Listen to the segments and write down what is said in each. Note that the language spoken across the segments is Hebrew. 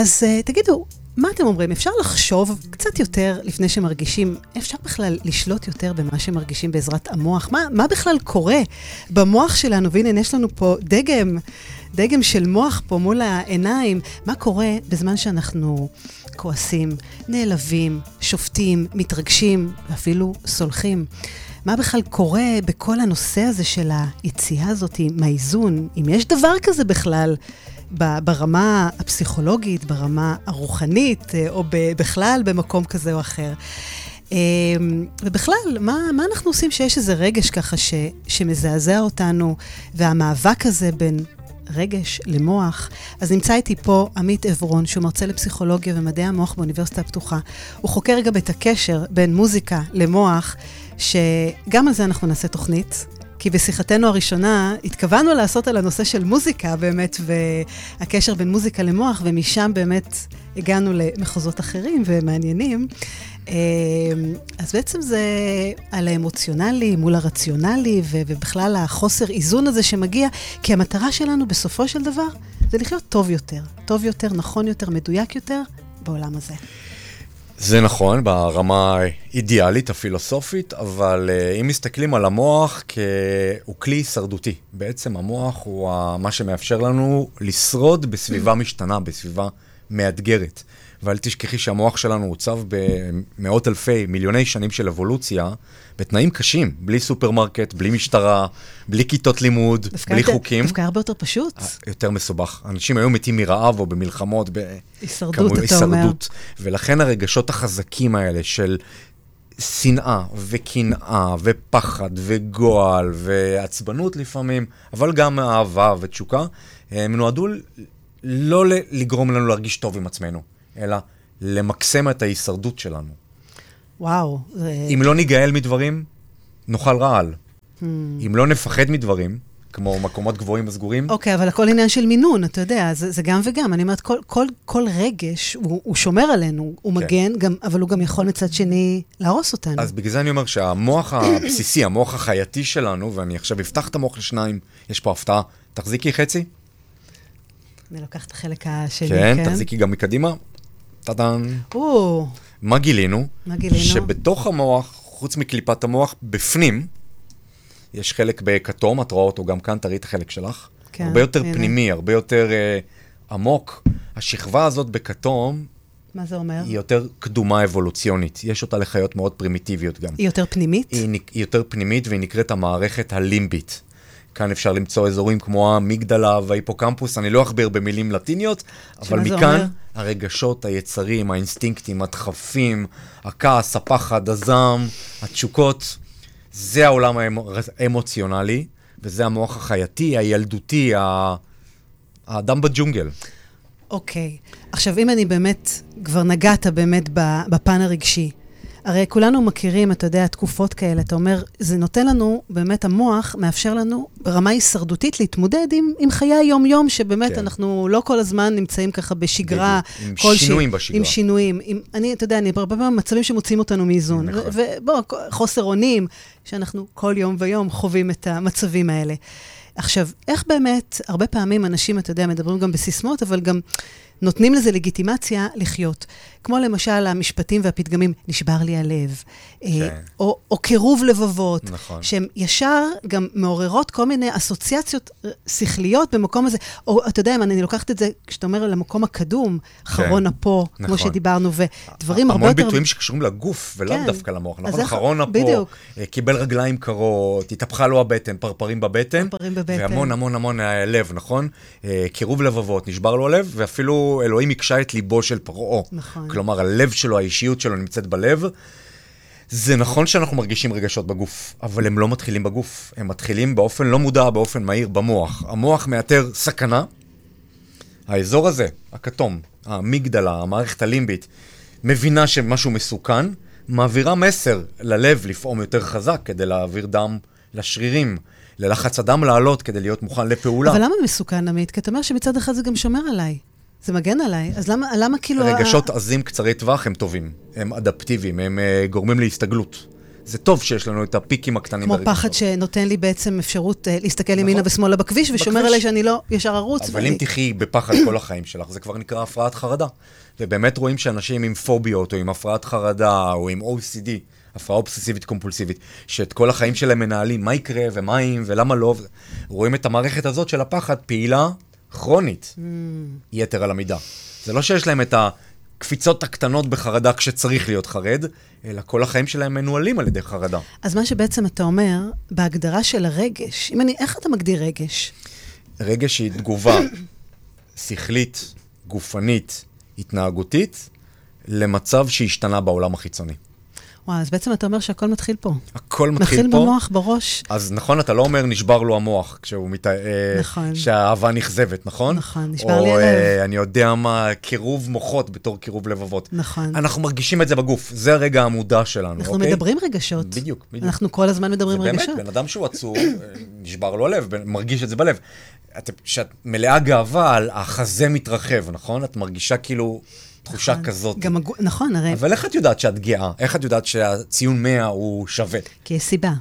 אז תגידו, מה אתם אומרים? אפשר לחשוב קצת יותר לפני שמרגישים? אפשר בכלל לשלוט יותר במה שמרגישים בעזרת המוח? מה בכלל קורה במוח שלנו? והנה, יש לנו פה דגם של מוח פה מול העיניים. מה קורה בזמן שאנחנו כועסים, נעלבים, שופטים, מתרגשים ואפילו סולחים? מה בכלל קורה בכל הנושא הזה של היציאה הזאת מהאיזון? אם יש דבר כזה בכלל ברמה הפסיכולוגית, ברמה הרוחנית, או בכלל במקום כזה או אחר. ובכלל, מה אנחנו עושים שיש איזה רגש ככה שמזעזע אותנו, והמאבק הזה בין רגש למוח? אז נמצא איתי פה עמית אברון, שהוא מרצה לפסיכולוגיה ומדעי המוח באוניברסיטה הפתוחה. הוא חוקר גם את הקשר בין מוזיקה למוח, שגם על זה אנחנו נעשה תוכנית, כי בשיחתנו הראשונה התכוונו לעשות על הנושא של מוזיקה באמת, והקשר בין מוזיקה למוח, ומשם באמת הגענו למחוזות אחרים ומעניינים. אז בעצם זה על האמוציונלי מול הרציונלי, ובכלל החוסר איזון הזה שמגיע, כי המטרה שלנו בסופו של דבר זה לחיות טוב יותר, טוב יותר, נכון יותר, מדויק יותר בעולם הזה. זה נכון, ברמה האידיאלית, הפילוסופית, אבל אם מסתכלים על המוח, הוא כלי שרדותי. בעצם המוח הוא מה שמאפשר לנו לשרוד בסביבה משתנה, בסביבה מאתגרת. ואל תשכחי שהמוח שלנו הוצב במאות אלפי, מיליוני שנים של אבולוציה, בתנאים קשים, בלי סופרמרקט, בלי משטרה, בלי כיתות לימוד, בלי חוקים. דווקא הרבה יותר פשוט. יותר מסובך. אנשים היו מתים מרעב או במלחמות, הישרדות. ולכן הרגשות החזקים האלה של שנאה וקנאה ופחד וגועל ועצבנות לפעמים, אבל גם אהבה ותשוקה, הם נועדו לא לגרום לנו להרגיש טוב עם עצמנו, אלא למקסם את ההישרדות שלנו. וואו. אם לא ניגאל מדברים, נאכל רעל. אם לא נפחד מדברים, כמו מקומות גבוהים וסגורים. אוקיי, אבל הכל עניין של מינון, אתה יודע, זה גם וגם. אני אומרת, כל רגש, הוא שומר עלינו, הוא מגן, אבל הוא גם יכול מצד שני להרוס אותנו. אז בגלל זה אני אומר שהמוח הבסיסי, המוח החייתי שלנו, ואני עכשיו אפתח את המוח לשניים, יש פה הפתעה, תחזיקי חצי. אני לוקח את החלק השני, כן. כן, תחזיקי גם מקדימה. טדן. מה גילינו? שבתוך המוח, חוץ מקליפת המוח, בפנים, יש חלק בכתום, את רואה אותו גם כאן, תראי את החלק שלך. כן, הרבה יותר הנה. פנימי, הרבה יותר עמוק. השכבה הזאת בכתום, מה זה אומר? היא יותר קדומה אבולוציונית. יש אותה לחיות מאוד פרימיטיביות גם. היא יותר פנימית? היא יותר פנימית, והיא נקראת המערכת הלימבית. כאן אפשר למצוא אזורים כמו המגדלה וההיפוקמפוס, אני לא אכביר במילים לטיניות, אבל מכאן הרגשות, היצרים, האינסטינקטים, הדחפים, הכעס, הפחד, הזעם, התשוקות, זה העולם האמוציונלי, וזה המוח החייתי, הילדותי, האדם בג'ונגל. אוקיי, עכשיו אם אני באמת, כבר נגעת באמת בפן הרגשי, הרי כולנו מכירים, אתה יודע, תקופות כאלה, אתה אומר, זה נותן לנו, באמת המוח מאפשר לנו ברמה הישרדותית להתמודד עם חיי היום-יום, שבאמת כן. אנחנו לא כל הזמן נמצאים ככה בשגרה. עם שינויים בשגרה. עם שינויים. אתה יודע, אני הרבה פעמים מצבים שמוצאים אותנו מאיזון. ובוא, חוסר אונים, שאנחנו כל יום ויום חווים את המצבים האלה. עכשיו, איך באמת, הרבה פעמים אנשים, אתה יודע, מדברים גם בסיסמאות, אבל גם נותנים לזה לגיטימציה לחיות. כמו למשל המשפטים והפתגמים, נשבר לי הלב, או קירוב לבבות, שהן ישר גם מעוררות כל מיני אסוציאציות שכליות במקום הזה, או אתה יודע, אני לוקחת את זה, כשאתה אומר, למקום הקדום, חרון אפו, כמו שדיברנו, ודברים הרבה יותר... המון ביטויים שקשורים לגוף, ולא דווקא למוח, נכון? חרון אפו, קיבל רגליים קרות, התהפכה לו הבטן, פרפרים בבטן, והמון המון המון לב, נכון? קירוב לבבות, נשבר לו הלב, ואפילו אלוהים יקשה את ליבו של פרעה. נכון. כלומר, הלב שלו, האישיות שלו נמצאת בלב. זה נכון שאנחנו מרגישים רגשות בגוף, אבל הם לא מתחילים בגוף. הם מתחילים באופן לא מודע, באופן מהיר, במוח. המוח מאתר סכנה. האזור הזה, הכתום, המגדלה, המערכת הלימבית, מבינה שמשהו מסוכן, מעבירה מסר ללב לפעום יותר חזק כדי להעביר דם לשרירים. ללחץ הדם לעלות כדי להיות מוכן לפעולה. אבל למה מסוכן, עמית? כי אתה אומר שמצד אחד זה גם שומר עליי. זה מגן עליי, אז למה כאילו... רגשות עזים קצרי טווח הם טובים, הם אדפטיביים, הם גורמים להסתגלות. זה טוב שיש לנו את הפיקים הקטנים. כמו ברגשות. פחד שנותן לי בעצם אפשרות להסתכל נכון. ימינה ושמאלה בכביש, ושומר עלי שאני לא ישר ערוץ. אבל אם תחי בפחד כל החיים שלך, זה כבר נקרא הפרעת חרדה. ובאמת רואים שאנשים עם פוביות, או עם הפרעת חרדה, או עם OCD, הפרעה אובססיבית קומפולסיבית, שאת כל החיים שלהם מנהלים, מה יקרה ומה אם ולמה לא, רואים את המערכת הזאת של הפחד פעילה כרונית, יתר על המידה. זה לא שיש להם את הקפיצות הקטנות בחרדה כשצריך להיות חרד, אלא כל החיים שלהם מנוהלים על ידי חרדה. אז מה שבעצם אתה אומר, בהגדרה של הרגש, איך אתה מגדיר רגש? רגש היא תגובה שכלית, גופנית, התנהגותית, למצב שהשתנה בעולם החיצוני. וואו, אז בעצם אתה אומר שהכל מתחיל פה. הכל מתחיל פה. מתחיל במוח, בראש. אז נכון, אתה לא אומר נשבר לו המוח, כשהוא נכון. שהאהבה נכזבת, נכון? נכון, נשבר לי הלב. או אני יודע מה, קירוב מוחות בתור קירוב לבבות. נכון. אנחנו מרגישים את זה בגוף, זה הרגע המודע שלנו, אנחנו אוקיי? מדברים רגשות. בדיוק. אנחנו כל הזמן מדברים רגשות. באמת, בן אדם שהוא עצור, נשבר לו הלב, מרגיש את זה בלב. שאת מלאה גאווה על החזה מתרחב, נכון? את מרגישה כאילו... תחושה כזאת. נכון, הרי... אבל איך את יודעת שאת גאה? איך את יודעת שהציון 100 הוא שווה? כי יש סיבה.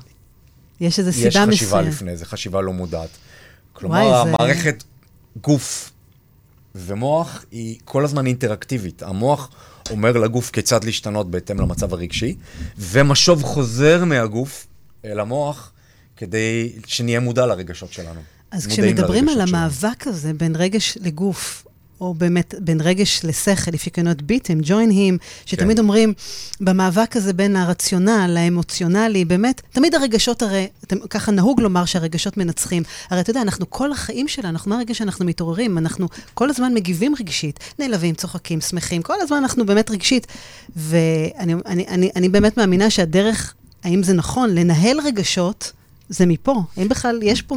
יש איזו סיבה מסוים. יש חשיבה לפני זה, חשיבה לא מודעת. כלומר, המערכת גוף ומוח היא כל הזמן אינטראקטיבית. המוח אומר לגוף כיצד להשתנות בהתאם למצב הרגשי, ומשוב חוזר מהגוף אל המוח כדי שנהיה מודע לרגשות שלנו. אז כשמדברים על המאבק הזה בין רגש לגוף, או באמת בין רגש לשכל, if you cannot beat him, join him, שתמיד אומרים, במאבק הזה בין הרציונל לאמוציונלי, באמת, תמיד הרגשות הרי, ככה נהוג לומר שהרגשות מנצחים, הרי אתה יודע, אנחנו כל החיים שלנו, אנחנו מהרגש שאנחנו מתעוררים, אנחנו כל הזמן מגיבים רגשית, נעלבים, צוחקים, שמחים, כל הזמן אנחנו באמת רגשית, ואני באמת מאמינה שהדרך, האם זה נכון, לנהל רגשות, זה מפה, אם בכלל יש פה...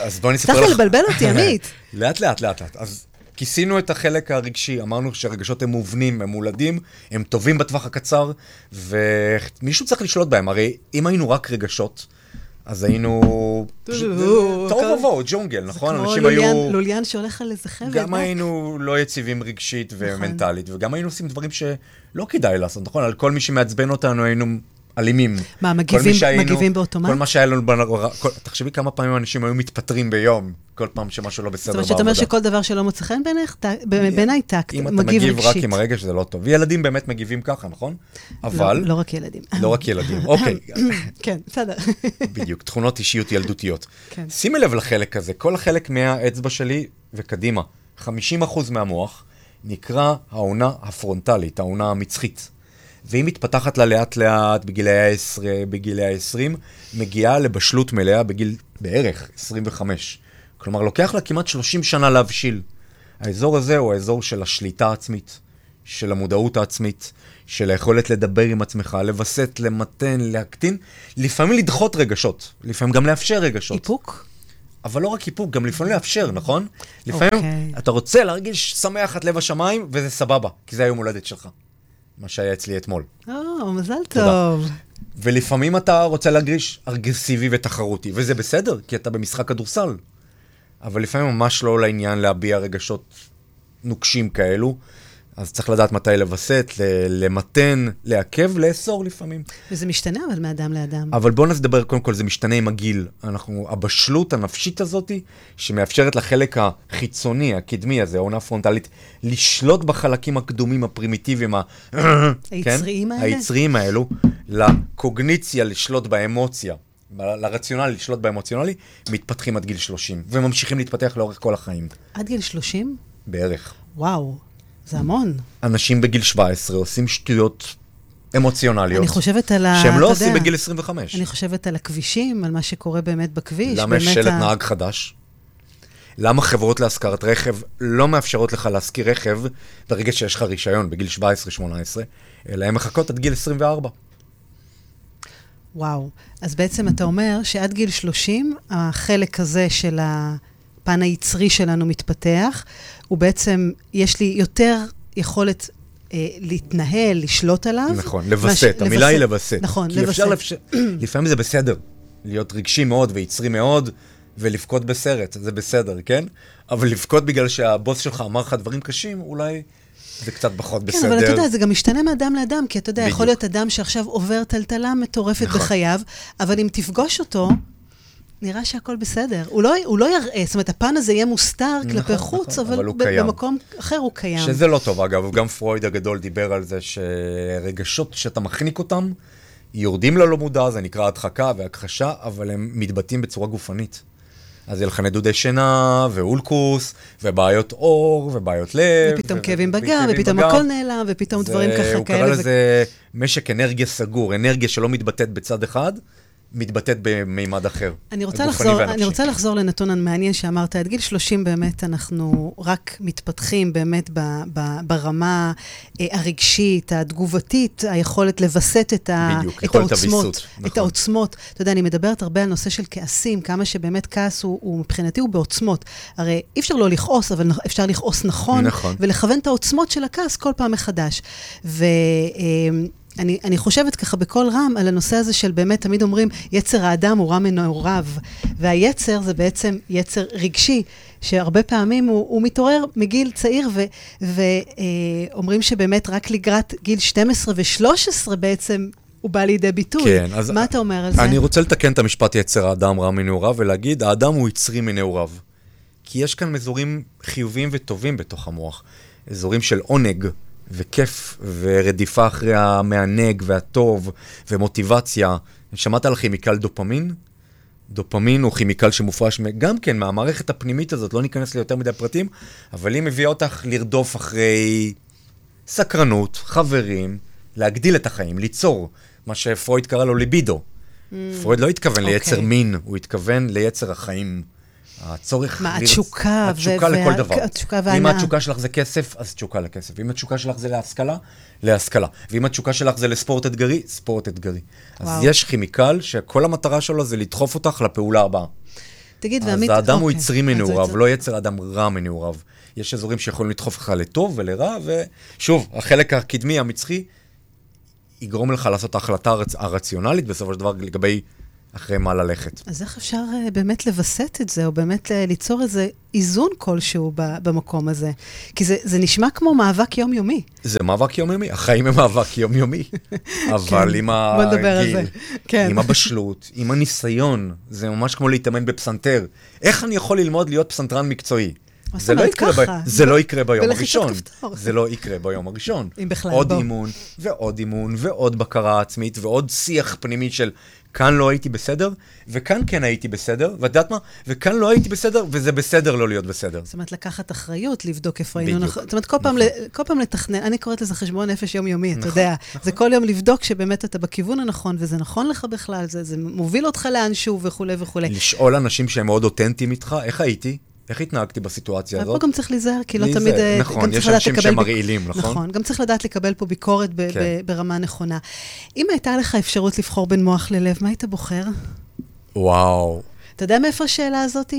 אז בוא נספר לך. צריך לבלבל אותי, עמית. לאט. אז כיסינו את החלק הרגשי, אמרנו שהרגשות הם מובנים, הם מולדים, הם טובים בטווח הקצר, ומישהו צריך לשלוט בהם. הרי אם היינו רק רגשות, אז היינו... טוב ובואו, ג'ונגל, נכון? אנשים היו... לוליאן שהולך על איזה חבר. גם היינו לא יציבים רגשית ומנטלית, וגם היינו עושים דברים שלא כדאי לעשות, נכון? על כל מי שמעצבן אותנו היינו... אלימים. מה, מגיבים באוטומט? כל מה שהיה לנו, תחשבי כמה פעמים אנשים היו מתפטרים ביום, כל פעם שמשהו לא בסדר בעבודה. זאת אומרת שכל דבר שלא מוצא חן בעיניי טקט, מגיב רגשית. אם אתה מגיב רק עם הרגש שזה לא טוב. ילדים באמת מגיבים ככה, נכון? אבל... לא רק ילדים. לא רק ילדים, אוקיי. כן, בסדר. בדיוק, תכונות אישיות ילדותיות. שימי לב לחלק הזה, כל החלק מהאצבע שלי וקדימה, 50% מהמוח נקרא העונה הפרונטלית, העונה המצחית. והיא מתפתחת לה לאט לאט בגילי ה-10, בגילי ה-20, מגיעה לבשלות מלאה בגיל בערך 25. כלומר, לוקח לה כמעט 30 שנה להבשיל. האזור הזה הוא האזור של השליטה העצמית, של המודעות העצמית, של היכולת לדבר עם עצמך, לבסט, למתן, להקטין, לפעמים לדחות רגשות, לפעמים גם לאפשר רגשות. איפוק? אבל לא רק איפוק, גם לפעמים לאפשר, נכון? לפעמים אתה רוצה להרגיש שמח עד לב השמיים, וזה סבבה, כי זה היום הולדת שלך. מה שהיה אצלי אתמול. מזל טוב. ולפעמים אתה רוצה להגריש ארגסיבי ותחרותי, וזה בסדר, כי אתה במשחק כדורסל. אבל לפעמים ממש לא לעניין להביע רגשות נוקשים כאלו, אז צריך לדעת מתי לבסט, למתן, לעכב, לאסור לפעמים. וזה משתנה אבל מאדם לאדם. אבל בואו נדבר, קודם כל, זה משתנה עם הגיל. הבשלות הנפשית הזאת, שמאפשרת לחלק החיצוני, הקדמי הזה, העונה הפרונטלית, לשלוט בחלקים הקדומים, הפרימיטיביים, היצריים האלו, לקוגניציה, לשלוט באמוציה, לרציונל, לשלוט באמוציונלי, מתפתחים עד גיל 30, וממשיכים להתפתח לאורך כל החיים. עד גיל 30? בערך. וואו. זה המון. אנשים בגיל 17 עושים שטויות אמוציונליות. אני חושבת על ה... שהם לא עושים בגיל 25. אני חושבת על הכבישים, על מה שקורה באמת בכביש. למה יש שלט נהג חדש? למה חברות להשכרת רכב לא מאפשרות לך להשכיר רכב ברגע שיש לך רישיון בגיל 17-18, אלא הן מחכות עד גיל 24? וואו. אז בעצם אתה אומר שעד גיל 30, החלק הזה של ה... הפן היצרי שלנו מתפתח, ובעצם יש לי יותר יכולת להתנהל, לשלוט עליו. נכון, לבסט, המילה היא לבסט. נכון, לבסט. לפעמים זה בסדר, להיות רגשי מאוד ויצרי מאוד, ולבכות בסרט, זה בסדר, כן? אבל לבכות בגלל שהבוס שלך אמר לך דברים קשים, אולי זה קצת פחות בסדר. כן, אבל אתה יודע, זה גם משתנה מאדם לאדם, כי אתה יודע, יכול להיות אדם שעכשיו עובר טלטלה מטורפת בחייו, אבל אם תפגוש אותו, נראה שהכל בסדר. הוא לא יראה, זאת אומרת, הפן הזה יהיה מוסתר כלפי חוץ, אבל במקום אחר הוא קיים. שזה לא טוב, אגב, גם פרויד הגדול דיבר על זה, שרגשות שאתה מחניק אותם, יורדים ללא מודע, זה נקרא הדחקה והכחשה, אבל הם מתבטאים בצורה גופנית. אז יהיה לך נדודי שינה, ואולקוס, ובעיות אור, ובעיות לב. ופתאום כאבים בגב, ופתאום הכל נעלם, ופתאום דברים ככה כאלה. הוא קרא לזה משק אנרגיה סגור, אנרגיה שלא מתבטאת בצד אחד, מתבטאת במימד אחר. אני רוצה לחזור לנתון המעניין שאמרת, עד גיל 30 באמת אנחנו רק מתפתחים באמת ברמה הרגשית, התגובתית, היכולת לבסט את העוצמות. את העוצמות. אתה יודע, אני מדברת הרבה על נושא של כעסים, כמה שבאמת כעס הוא מבחינתי הוא בעוצמות. הרי אי אפשר לא לכעוס, אבל אפשר לכעוס נכון, ולכוון את העוצמות של הכעס כל פעם מחדש. אני חושבת ככה בכל רם על הנושא הזה של באמת תמיד אומרים יצר האדם הוא רע מנעוריו, והיצר זה בעצם יצר רגשי, שהרבה פעמים הוא מתעורר מגיל צעיר, ואומרים שבאמת רק לגרת גיל 12 ו-13 בעצם הוא בא לידי ביטוי. כן, אז מה אתה אומר על זה? אני רוצה לתקן את המשפט יצר האדם רע מנעוריו, ולהגיד האדם הוא יצרי מנעוריו. כי יש כאן אזורים חיוביים וטובים בתוך המוח, אזורים של עונג, וכיף, ורדיפה אחרי המענג והטוב, ומוטיבציה. שמעת על כימיקל דופמין? דופמין הוא כימיקל שמופרש גם כן מהמערכת הפנימית הזאת, לא ניכנס ליותר מדי פרטים, אבל היא מביאה אותך לרדוף אחרי סקרנות, חברים, להגדיל את החיים, ליצור, מה שפרויד קרא לו ליבידו. פרויד לא התכוון ליצר מין, הוא התכוון ליצר החיים. הצורך, התשוקה לכל דבר. אם התשוקה שלך זה כסף, אז תשוקה לכסף. אם התשוקה שלך זה להשכלה, להשכלה. ואם התשוקה שלך זה לספורט אתגרי, ספורט אתגרי. אז יש כימיקל שכל המטרה שלו זה לדחוף אותך לפעולה הבאה. אז האדם הוא יצרי מנעוריו, לא יצר אדם רע מנעוריו. יש אזורים שיכולים לדחוף לך לטוב ולרע, ושוב, החלק הקדמי, המצחי, יגרום לך לעשות ההחלטה הרציונלית, בסופו של דבר לגבי אחרי מה ללכת. אז איך אפשר באמת לבסט את זה, או באמת ליצור איזה איזון כלשהו במקום הזה? כי זה נשמע כמו מאבק יומיומי. זה מאבק יומיומי, החיים הם מאבק יומיומי. אבל עם הגיל, עם הבשלות, עם הניסיון, זה ממש כמו להתאמן בפסנתר. איך אני יכול ללמוד להיות פסנתרן מקצועי? זה לא יקרה ביום הראשון. זה לא יקרה ביום הראשון. עוד אימון, ועוד אימון, ועוד בקרה עצמית, ועוד שיח פנימי של כאן לא הייתי בסדר, וכאן כן הייתי בסדר, ואת יודעת מה? וכאן לא הייתי בסדר, וזה בסדר לא להיות בסדר. זאת אומרת, לקחת אחריות, לבדוק איפה היינו נכון. זאת אומרת, כל פעם לתכנן, אני קוראת לזה חשבון נפש יומיומי, אתה יודע. זה כל יום לבדוק שבאמת אתה בכיוון הנכון, וזה נכון לך בכלל, זה מוביל אותך לאנשהו וכו' וכו'. לשאול אנשים שהם מאוד אותנטיים איתך, איך הייתי? איך התנהגתי בסיטואציה הזאת? אבל פה גם צריך להיזהר, כי לא תמיד... נכון, יש אנשים שמרעילים, נכון? נכון, גם צריך לדעת לקבל פה ביקורת ברמה נכונה. אם הייתה לך אפשרות לבחור בין מוח ללב, מה היית בוחר? וואו. אתה יודע מאיפה השאלה הזאת?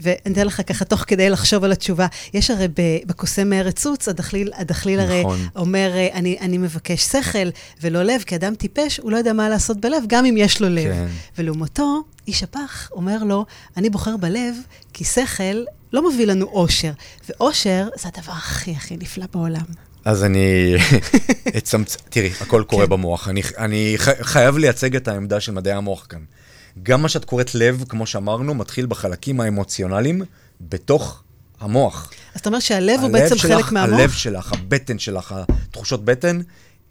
ואני אתן לך ככה תוך כדי לחשוב על התשובה. יש הרי בקוסם מארצוץ, הדחליל הרי אומר, אני מבקש שכל ולא לב, כי אדם טיפש, הוא לא יודע מה לעשות בלב, גם אם יש לו לב. ולעומתו, איש הפח אומר לו, אני בוחר בלב, כי שכל לא מביא לנו אושר. ואושר זה הדבר הכי נפלא בעולם. אז אני... תראי, הכל קורה במוח. אני חייב לייצג את העמדה של מדעי המוח כאן. גם מה שאת קוראת לב, כמו שאמרנו, מתחיל בחלקים האמוציונליים בתוך המוח. אז אתה אומר שהלב הוא בעצם חלק מהמוח? הלב שלך, הבטן שלך, התחושות בטן,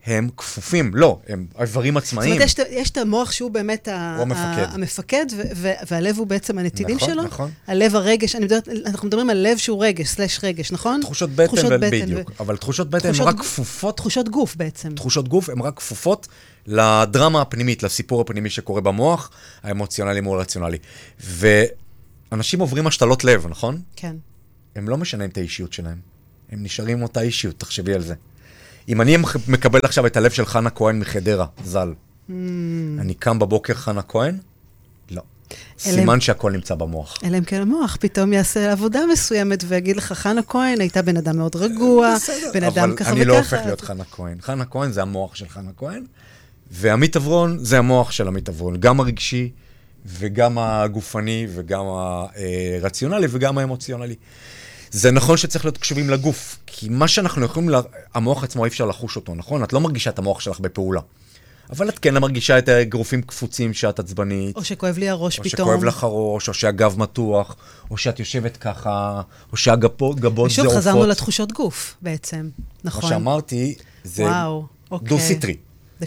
הם כפופים. לא, הם איברים עצמאיים. זאת אומרת, יש את המוח שהוא באמת המפקד, והלב הוא בעצם הנתינים שלו. נכון. הלב הרגש, אנחנו מדברים על לב שהוא רגש, סלש רגש, נכון? תחושות בטן, בדיוק. אבל תחושות בטן הן רק כפופות. תחושות גוף בעצם. תחושות גוף הן רק כפופות לדרמה הפנימית, לסיפור הפנימי שקורה במוח, האמוציונלי מול רציונלי. ואנשים עוברים השתלות לב, נכון? כן. הם לא משנים את האישיות שלהם. הם נשארים אותה אישיות, תחשבי על זה. אם אני מקבל עכשיו את הלב של חנה כהן מחדרה, זל, אני קם בבוקר חנה כהן? לא. סימן שהכל נמצא במוח. אלא אם כן המוח פתאום יעשה עבודה מסוימת ויגיד לך, חנה כהן הייתה בן אדם מאוד רגוע, בן אדם ככה וככה. אבל אני לא הופך להיות חנה כהן. חנה כהן זה המוח של חנה כהן, ועמית אברון זה המוח של עמית אברון, גם הרגשי וגם הגופני וגם הרציונלי וגם האמוציונלי. זה נכון שצריך להיות קשובים לגוף, כי מה שאנחנו יכולים, המוח עצמו אי אפשר לחוש אותו, נכון? את לא מרגישה את המוח שלך בפעולה. אבל את כן מרגישה את הגרופים קפוצים שאת עצבנית. או שכואב לי הראש פתאום. או שכואב לך הראש, או שהגב מתוח, או שאת יושבת ככה, או שהגבות זה עופות. שוב, חזרנו לתחושות גוף בעצם, נכון? מה שאמרתי, זה דו-סיטרי.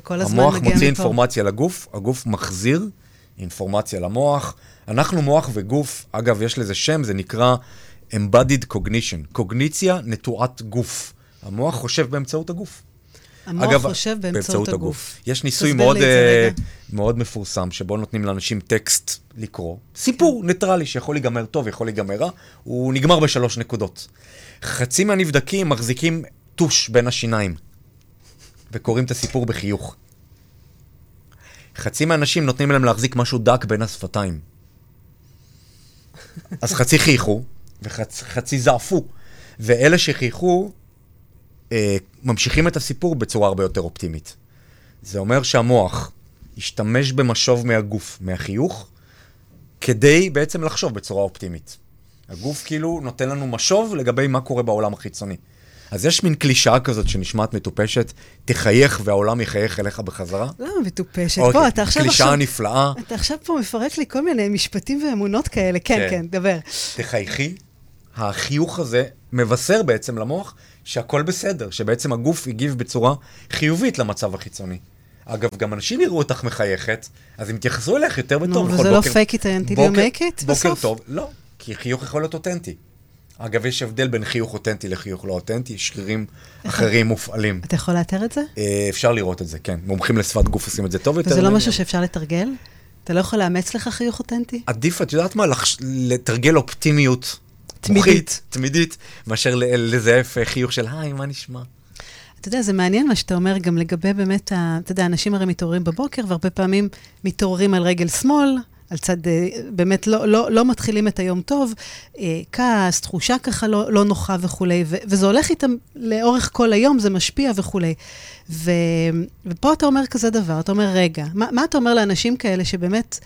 המוח מוציא אינפורמציה לגוף, הגוף מחזיר אינפורמציה למוח. אנחנו מוח וגוף, אגב, יש לזה שם, זה נקרא embedded cognition. קוגניציה נטועת גוף. המוח חושב באמצעות הגוף. המוח חושב באמצעות הגוף. יש ניסוי מאוד מפורסם, שבו נותנים לאנשים טקסט לקרוא. סיפור ניטרלי שיכול להיגמר טוב, יכול להיגמר רע, הוא נגמר בשלוש נקודות. חצי מהנבדקים מחזיקים טוש בין השיניים, וקוראים את הסיפור בחיוך. חצי מהאנשים נותנים להם להחזיק משהו דק בין השפתיים. אז חצי חייכו, וחצי זעפו. ואלה שחייכו, ממשיכים את הסיפור בצורה הרבה יותר אופטימית. זה אומר שהמוח ישתמש במשוב מהגוף, מהחיוך, כדי בעצם לחשוב בצורה אופטימית. הגוף כאילו נותן לנו משוב לגבי מה קורה בעולם החיצוני. אז יש מין קלישאה כזאת שנשמעת מטופשת, תחייך והעולם יחייך אליך בחזרה. למה מטופשת? בוא, אתה עכשיו... קלישאה נפלאה. אתה עכשיו פה מפרק לי כל מיני משפטים ואמונות כאלה. כן, כן, דבר. תחייכי. החיוך הזה מבשר בעצם למוח שהכל בסדר, שבעצם הגוף יגיב בצורה חיובית למצב החיצוני. אגב, גם אנשים יראו אותך מחייכת, אז הם תיחסו אליך יותר בטוב. וזה לא fake it until you make it בסוף? בוקר טוב, לא, כי חיוך יכול להיות אותנטי. אגב, יש הבדל בין חיוך אותנטי לחיוך לא אותנטי, שרירים אחרים מופעלים. אתה יכול לאתר את זה? אפשר לראות את זה, כן. מומחים לשפת גוף עושים את זה טוב יותר. וזה לא משהו שאפשר לתרגל? אתה לא יכול לאמץ לך חיוך אותנטי? עדיף, את יודעת מה? לתרגל אופטימיות תמידית. תמידית, מאשר לזהף חיוך של, היי, מה נשמע? אתה יודע, זה מעניין מה שאתה אומר גם לגבי באמת, אתה יודע, אנשים הרי מתעוררים בבוקר, והרבה פעמים מתעוררים על רגל שמאל, על צד, באמת לא מתחילים את היום טוב, כעס, תחושה ככה לא נוחה וכולי, וזה הולך איתם לאורך כל היום, זה משפיע וכולי. ופה אתה אומר כזה דבר, אתה אומר, רגע, מה אתה אומר לאנשים כאלה שבאמת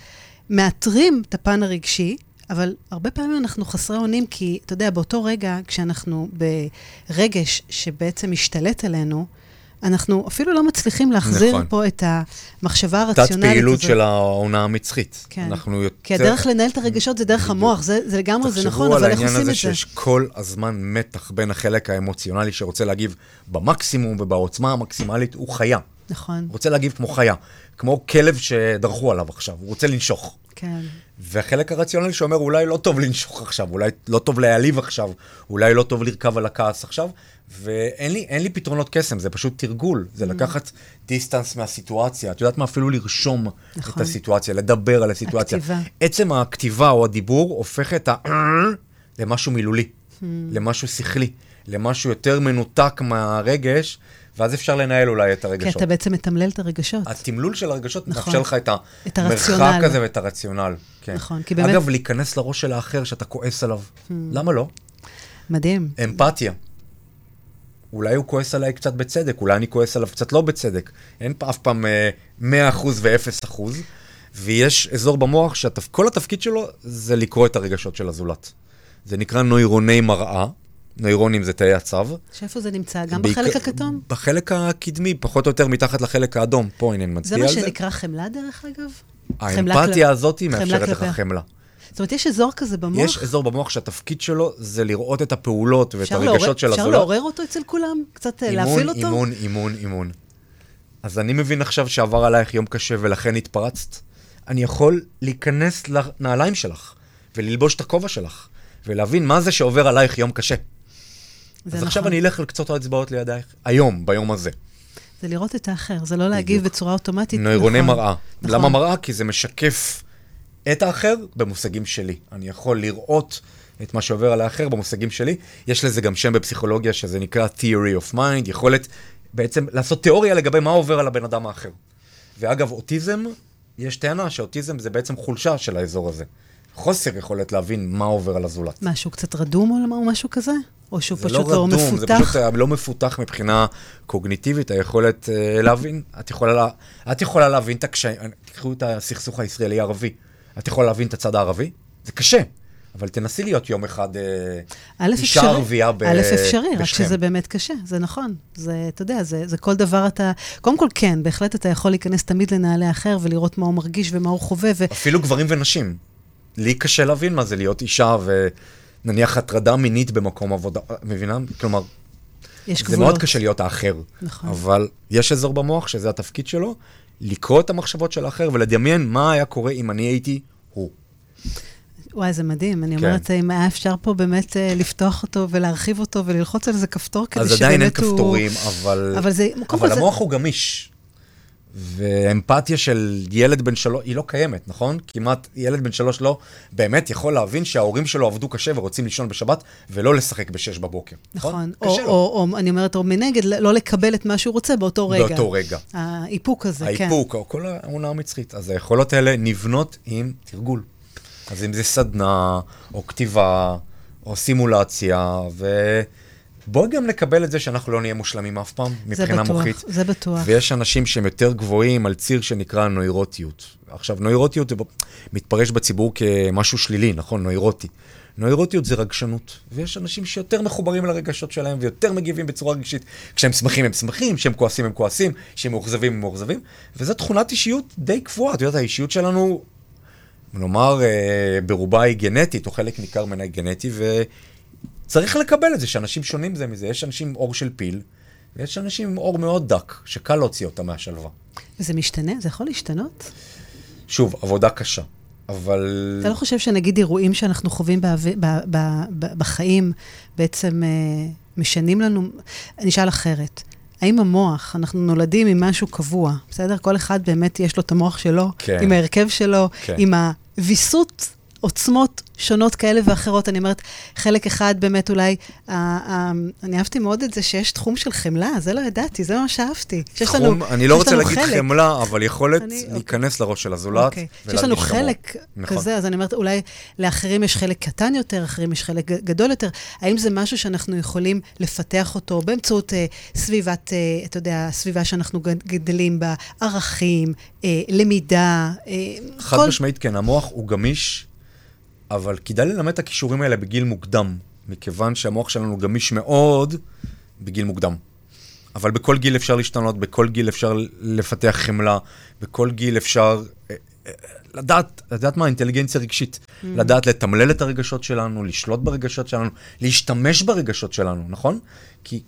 מאתרים את הפן הרגשי, אבל הרבה פעמים אנחנו חסרי אונים, כי אתה יודע, באותו רגע, כשאנחנו ברגש שבעצם משתלט עלינו, אנחנו אפילו לא מצליחים להחזיר נכון. פה את המחשבה הרציונלית הזאת. תת פעילות של העונה המצחית. כן. אנחנו יותר... כי הדרך לנהל את הרגשות זה דרך המוח, זה לגמרי, זה נכון, אבל אנחנו עושים את זה. תחשבו על העניין הזה שיש כל הזמן מתח בין החלק האמוציונלי שרוצה להגיב במקסימום ובעוצמה המקסימלית, הוא חיה. נכון. רוצה להגיב כמו חיה, כמו כלב שדרכו עליו עכשיו, הוא רוצה לנשוך. כן. והחלק הרציונלי שאומר, אולי לא טוב לנשוך עכשיו, אולי לא טוב להעליב עכשיו, אולי לא טוב לרכב על הכעס עכשיו, ואין לי פתרונות קסם, זה פשוט תרגול, זה לקחת דיסטנס מהסיטואציה, את יודעת מה, אפילו לרשום את הסיטואציה, לדבר על הסיטואציה. עצם הכתיבה או הדיבור הופכת למשהו מילולי, למשהו שכלי, למשהו יותר מנותק מהרגש, ואז אפשר לנהל אולי את הרגשות. כי אתה בעצם מתמלל את הרגשות. התמלול של הרגשות מאפשר לך את המרחק הזה ואת הרציונל. נכון. אגב, להיכנס לראש של האחר שאתה כועס עליו. למה לא? מדהים. אמפתיה. אולי הוא כועס עליי קצת בצדק, אולי אני כועס עליו קצת לא בצדק. אין אף פעם 100% ו-0%. ויש אזור במוח שכל התפקיד שלו זה לקרוא את הרגשות של הזולת. זה נקרא נוירוני מראה. נוירונים זה תאי הצב. שאיפה זה נמצא? גם בחלק הכתום? בחלק הקדמי, פחות או יותר מתחת לחלק האדום. פה הנה מצביע על זה. זה מה שנקרא חמלה דרך אגב? האמפתיה הזאת היא מאפשרת לך חמלה. זאת אומרת, יש אזור כזה במוח? יש אזור במוח שהתפקיד שלו זה לראות את הפעולות ואת הרגשות של הזולת. אפשר לעורר אותו אצל כולם? קצת להפעיל אותו? אימון, אימון, אימון. אז אני מבין עכשיו שעבר עלייך יום קשה ולכן התפרצת. אני יכול להיכנס לנעליים שלך וללבוש את הכובע שלך ולהבין מה זה שעובר עלייך יום קשה. אז עכשיו נכון. אני אלך לקצות האצבעות לידייך, היום, ביום הזה. זה לראות את האחר, זה לא להגיב בדיוק. בצורה אוטומטית. נוירוני נכון. מראה. נכון. למה מראה? כי זה משקף את האחר במושגים שלי. אני יכול לראות את מה שעובר על האחר במושגים שלי. יש לזה גם שם בפסיכולוגיה שזה נקרא Theory of Mind, יכולת בעצם לעשות תיאוריה לגבי מה עובר על הבן אדם האחר. ואגב, אוטיזם, יש טענה שאוטיזם זה בעצם חולשה של האזור הזה. חוסר יכולת להבין מה עובר על הזולת. משהו קצת רדום או משהו כזה? או שהוא פשוט לא מפותח? זה לא רדום, זה פשוט לא מפותח מבחינה קוגניטיבית, היכולת להבין. את יכולה להבין את הקשיים, תקחו את הסכסוך הישראלי-ערבי. את יכולה להבין את הצד הערבי? זה קשה. אבל תנסי להיות יום אחד אישה ערבייה בשכם. א' אפשרי, רק שזה באמת קשה, זה נכון. זה, אתה יודע, זה כל דבר אתה... קודם כל כן, בהחלט אתה יכול להיכנס תמיד לנעלי אחר, ולראות מה הוא מרגיש ומה הוא חווה. אפילו גברים ונשים. לי קשה להבין מה זה להיות אישה ונניח הטרדה מינית במקום עבודה. מבינה? כלומר, זה גבולות. מאוד קשה להיות האחר. נכון. אבל יש אזור במוח שזה התפקיד שלו, לקרוא את המחשבות של האחר ולדמיין מה היה קורה אם אני הייתי הוא. וואי, זה מדהים. אני אומרת, אם היה אפשר פה באמת לפתוח אותו ולהרחיב אותו וללחוץ על איזה כפתור, כדי שבאמת הוא... אז עדיין אין כפתורים, אבל המוח הוא גמיש. ואמפתיה של ילד בן 3, היא לא קיימת, נכון? כמעט ילד בן 3 לא באמת יכול להבין שההורים שלו עבדו קשה ורוצים לישון בשבת, ולא לשחק ב6 בבוקר. נכון. או, אני אומרת, או מנגד, לא לקבל את מה שהוא רוצה באותו רגע. באותו רגע. האיפוק הזה, כן. האיפוק, או כל העונה המצחית. אז היכולות האלה נבנות עם תרגול. אז אם זה סדנה, או כתיבה, או סימולציה, ובואו גם נקבל את זה שאנחנו לא נהיה מושלמים אף פעם, מבחינה מוחית. זה בטוח. ויש אנשים שהם יותר גבוהים על ציר שנקרא נוירוטיות. עכשיו, נוירוטיות מתפרש בציבור כמשהו שלילי, נכון? נוירוטי. נוירוטיות זה רגשנות, ויש אנשים שיותר מחוברים לרגשות שלהם, ויותר מגיבים בצורה רגשית. כשהם שמחים, הם שמחים, כשהם כועסים, הם כועסים, כשהם מאוחזבים, הם מאוחזבים. וזו תכונת אישיות די קבועה. את יודעת, האישיות שלנו נאמר, ברובה היא גנטית, או חלק ניכר מנה גנטי, וצריך לקבל את זה, שאנשים שונים זה מזה. יש אנשים עם אור של פיל, ויש אנשים עם אור מאוד דק, שקל להוציא אותה מהשלווה. וזה משתנה? זה יכול להשתנות? שוב, עבודה קשה, אבל... אתה לא חושב שנגיד אירועים שאנחנו חווים בחיים, בעצם משנים לנו? אני שאל אחרת. האם המוח, אנחנו נולדים עם משהו קבוע, בסדר? כל אחד באמת יש לו את המוח שלו, כן. עם ההרכב שלו, כן. עם הוויסות, עוצמות שונות כאלה ואחרות. אני אומרת, חלק אחד באמת אולי, אני אהבתי מאוד את זה שיש תחום של חמלה, זה לא ידעתי, זה ממש אהבתי. תחום, לנו, אני לא רוצה להגיד חלק. חמלה, אבל יכולת להיכנס לראש של הזולת. אוקיי. שיש לנו חלק נכון. כזה, אז אני אומרת, אולי לאחרים יש חלק קטן יותר, אחרים יש חלק גדול יותר. האם זה משהו שאנחנו יכולים לפתח אותו באמצעות סביבת, אתה יודע, סביבה שאנחנו גדלים בה, ערכים, למידה. חד משמעית, כן, המוח הוא גמיש, אבל כדאי ללמד את הכישורים האלה בגיל מוקדם, מכיוון שהמוח שלנו גמיש מאוד בגיל מוקדם. אבל בכל גיל אפשר להשתנות, בכל גיל אפשר לפתח חמלה, בכל גיל אפשר לדעת מה, אינטליגנציה רגשית, לדעת לתמלל את הרגשות שלנו, לשלוט ברגשות שלנו, להשתמש ברגשות שלנו, נכון?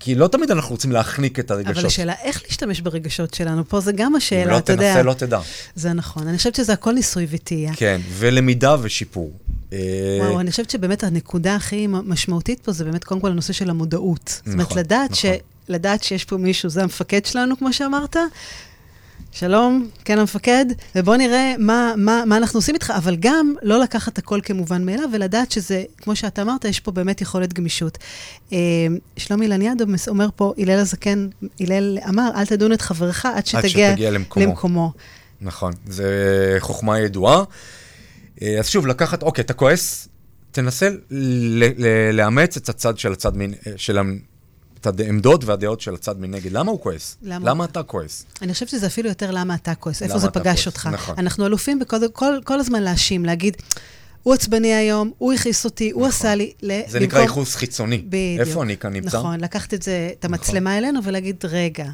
כי לא תמיד אנחנו רוצים להחניק את הרגשות. אבל השאלה איך להשתמש ברגשות שלנו, פה זה גם השאלה, אתה יודע. אם לא תנסה, לא תדע. זה נכון, אני חושבת שזה הכל ניסוי וטעייה. כן, ולמידה ושיפור. וואו, אני חושבת שבאמת הנקודה הכי משמעותית פה זה באמת קודם כל הנושא של המודעות. זאת אומרת, לדעת שיש פה מישהו, זה המפקד שלנו, כמו שאמרת. שלום, כן המפקד, ובוא נראה מה אנחנו עושים איתך, אבל גם לא לקחת הכל כמובן מאליו, ולדעת שזה, כמו שאתה אמרת, יש פה באמת יכולת גמישות. שלומי לניאדו אומר פה, הלל הזקן, הלל אמר, אל תדון את חברך עד שתגיע למקומו. נכון, זה חוכמה ידועה. אז שוב, לקחת, אוקיי, אתה כועס, תנסה לאמץ את הצד של הצד מין, של העמדות והדעות של הצד מנגד. למה הוא כועס? למה אתה כועס? אני חושבת שזה אפילו יותר למה אתה כועס, איפה זה פגש אותך. אנחנו אלופים כל הזמן להאשים, להגיד, הוא עצבני היום, הוא הכעיס אותי, הוא עשה לי... זה נקרא ייחוס חיצוני. איפה אני כאן נמצא? נכון, לקחת את המצלמה אלינו ולהגיד, רגע,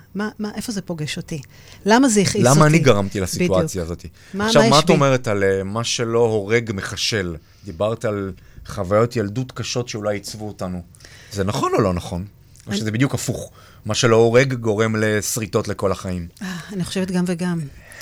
איפה זה פוגש אותי? למה זה הכעיס אותי? למה אני גרמתי לסיטואציה הזאת? עכשיו, מה את אומרת על מה שלא הורג מחשל? דיברת על חוויות ילדות קשות שאולי ייצבו אותנו. זה נכון או לא נכון? או שזה בדיוק הפוך. מה שלא הורג גורם לסריטות לכל החיים. אני חושבת גם וגם.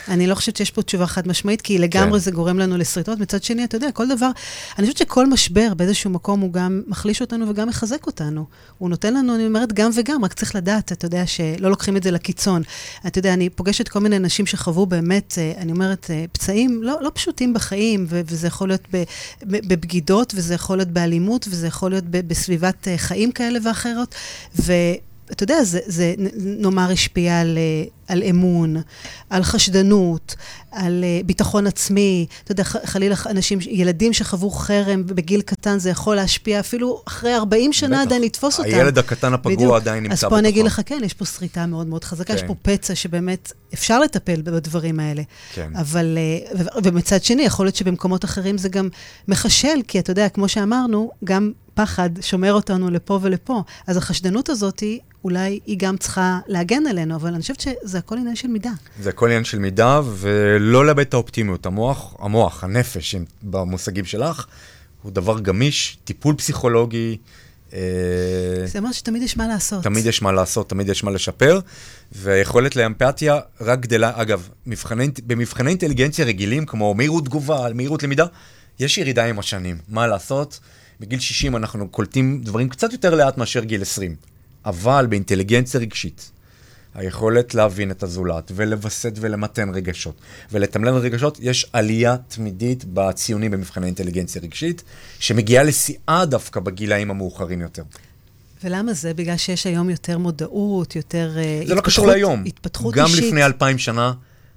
אני לא חושבת שיש פה תשובה חד משמעית, כי לגמרי זה גורם לנו לסריטות. מצד שני, אתה יודע, כל דבר, אני חושבת שכל משבר באיזשהו מקום הוא גם מחליש אותנו וגם מחזק אותנו. הוא נותן לנו, אני אומרת, גם וגם, רק צריך לדעת, אתה יודע, שלא לוקחים את זה לקיצון. אתה יודע, אני פוגשת כל מיני אנשים שחוו באמת, אני אומרת, פצעים לא פשוטים בחיים, וזה יכול להיות בבגידות, וזה יכול להיות באלימות, וזה יכול להיות בסביבת חיים כאלה ואחרות, ואתה יודע, זה נאמר השפיע על על אמון, על חשדנות, על ביטחון עצמי. אתה יודע, חלילה אנשים, ילדים שחוו חרם בגיל קטן, זה יכול להשפיע אפילו אחרי 40 שנה עדיין לתפוס אותם. הילד הקטן הפגוע עדיין נמצא בתוכו. אז פה נגיד לך, כן, יש פה שריטה מאוד מאוד חזקה, יש פה פצע שבאמת אפשר לטפל בדברים האלה. אבל, ומצד שני, יכול להיות שבמקומות אחרים זה גם מחשל, כי אתה יודע, כמו שאמרנו, גם פחד שומר אותנו לפה ולפה. אז החשדנות הזאת אולי היא גם צריכה להגן עלינו, אבל אני חושבת שזה הכל עניין של מידה. זה הכל עניין של מידה, ולא לאבד את האופטימיות. המוח, הנפש, במושגים שלך, הוא דבר גמיש, טיפול פסיכולוגי. זה אומר שתמיד יש מה לעשות. תמיד יש מה לעשות, תמיד יש מה לשפר, והיכולת לאמפתיה רק גדלה. אגב, במבחני אינטליגנציה רגילים, כמו מהירות תגובה, מהירות למידה, יש ירידה עם השנים. מה לעשות? בגיל 60 אנחנו קולטים דברים קצת יותר לאט מאשר גיל 20. אבל באינטליגנציה רגשית, היכולת להבין את הזולת, ולווסת ולמתן רגשות, ולתמלן רגשות, יש עלייה תמידית בציונים במבחני אינטליגנציה רגשית, שמגיעה לשיאה דווקא בגילאים המאוחרים יותר. ולמה זה? בגלל שיש היום יותר מודעות, יותר התפתחות אישית. זה לא קשור להיום. גם לפני 2000 שנה,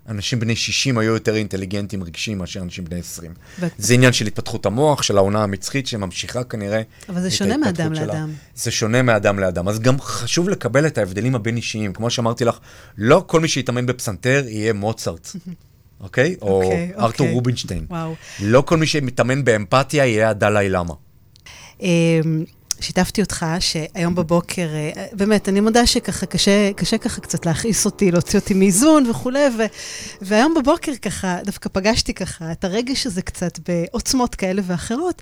אנשים בני 60 היו יותר אינטליגנטים רגשיים מאשר אנשים בני 20. זה עניין של התפתחות המוח, של העונה המצחית, שממשיכה כנראה את ההתפתחות שלה. אבל זה שונה מאדם לאדם. זה שונה מאדם לאדם. אז גם חשוב לקבל את ההבדלים הבין אישיים. כמו שאמרתי לך, לא כל מי שיתאמן בפסנתר יהיה מוצרט. אוקיי? או ארתור רובינשטיין. לא כל מי שמתאמן באמפתיה יהיה הדלאי לאמה. שיתפתי אותך שהיום בבוקר, באמת, אני מודה שככה קשה ככה קצת להכעיס אותי, להוציא אותי מאיזון וכולי, והיום בבוקר ככה, דווקא פגשתי ככה את הרגש הזה קצת בעוצמות כאלה ואחרות,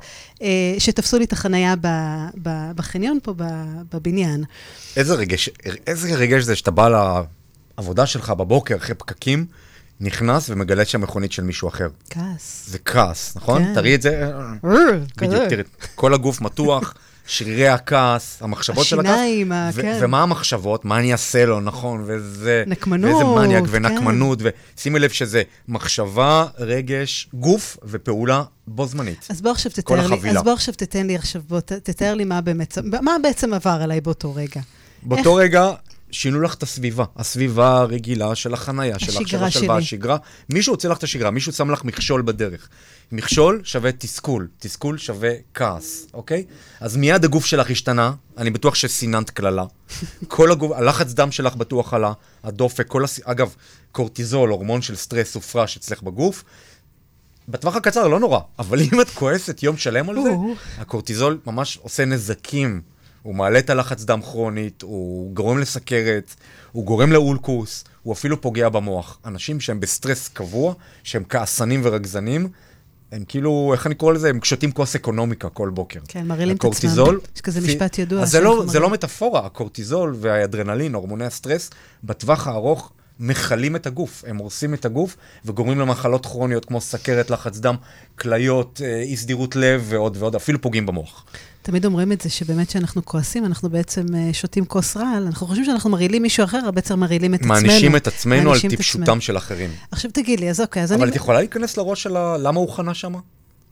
שתפסו לי את החנייה בחניון פה, בבניין. איזה רגש זה שאתה בא לעבודה שלך בבוקר אחרי פקקים, נכנס ומגלה שהמכונית של מישהו אחר. כעס. זה כעס, נכון? כן. תראי את זה. בדיוק, תראי, כל הגוף מתוח, שרירי הכעס, המחשבות של הכעס. השיניים, כן. ומה המחשבות? מה אני אעשה לו, נכון? וזה... נקמנות. ואיזה מניאק ונקמנות. כן. ושימי לב שזה מחשבה, רגש, גוף ופעולה בו זמנית. אז בוא עכשיו תתאר לי מה בעצם עבר עליי באותו רגע. באותו רגע... שינו לך את הסביבה, הסביבה הרגילה של החנייה, של השגרה שלי. השגרה, מישהו הוציא לך את השגרה, מישהו שם לך מכשול בדרך. מכשול שווה תסכול, תסכול שווה כעס, אוקיי? אז מיד הגוף שלך השתנה, אני בטוח שסיננת כללה. כל הגוף, הלחץ דם שלך בטוח עלה, הדופק, אגב, קורטיזול, הורמון של סטרס ופרש אצלך בגוף, בטווח הקצר לא נורא, אבל אם את כועסת יום שלם על זה, הקורטיזול ממש עושה נזקים. הוא מעלה את הלחץ דם כרונית, הוא גורם לסכרת, הוא גורם לאולקוס, הוא אפילו פוגע במוח. אנשים שהם בסטרס קבוע, שהם כעסנים ורגזנים, הם כאילו, איך אני קורא לזה? הם קשוטים כוס אקונומיקה כל בוקר. כן, מרעילים את עצמם. יש כזה משפט ידוע. אז זה לא מטאפורה, הקורטיזול והאדרנלין, הורמוני הסטרס, בטווח הארוך מחלים את הגוף, הם הורסים את הגוף, וגורמים למחלות כרוניות כמו סכרת, לחץ דם, כליות, אי סדירות לב ועוד ועוד, אפילו פוגעים במוח. תמיד אומרים את זה שבאמת שאנחנו כועסים, אנחנו בעצם שותים כוס רעל, אנחנו חושבים שאנחנו מרעילים מישהו אחר, בעצם מרעילים את עצמנו. מענישים את עצמנו על טיפשותם של אחרים. עכשיו תגיד לי, אז אוקיי, אז אני... אבל את יכולה להיכנס לראש של למה הוא חנה שמה?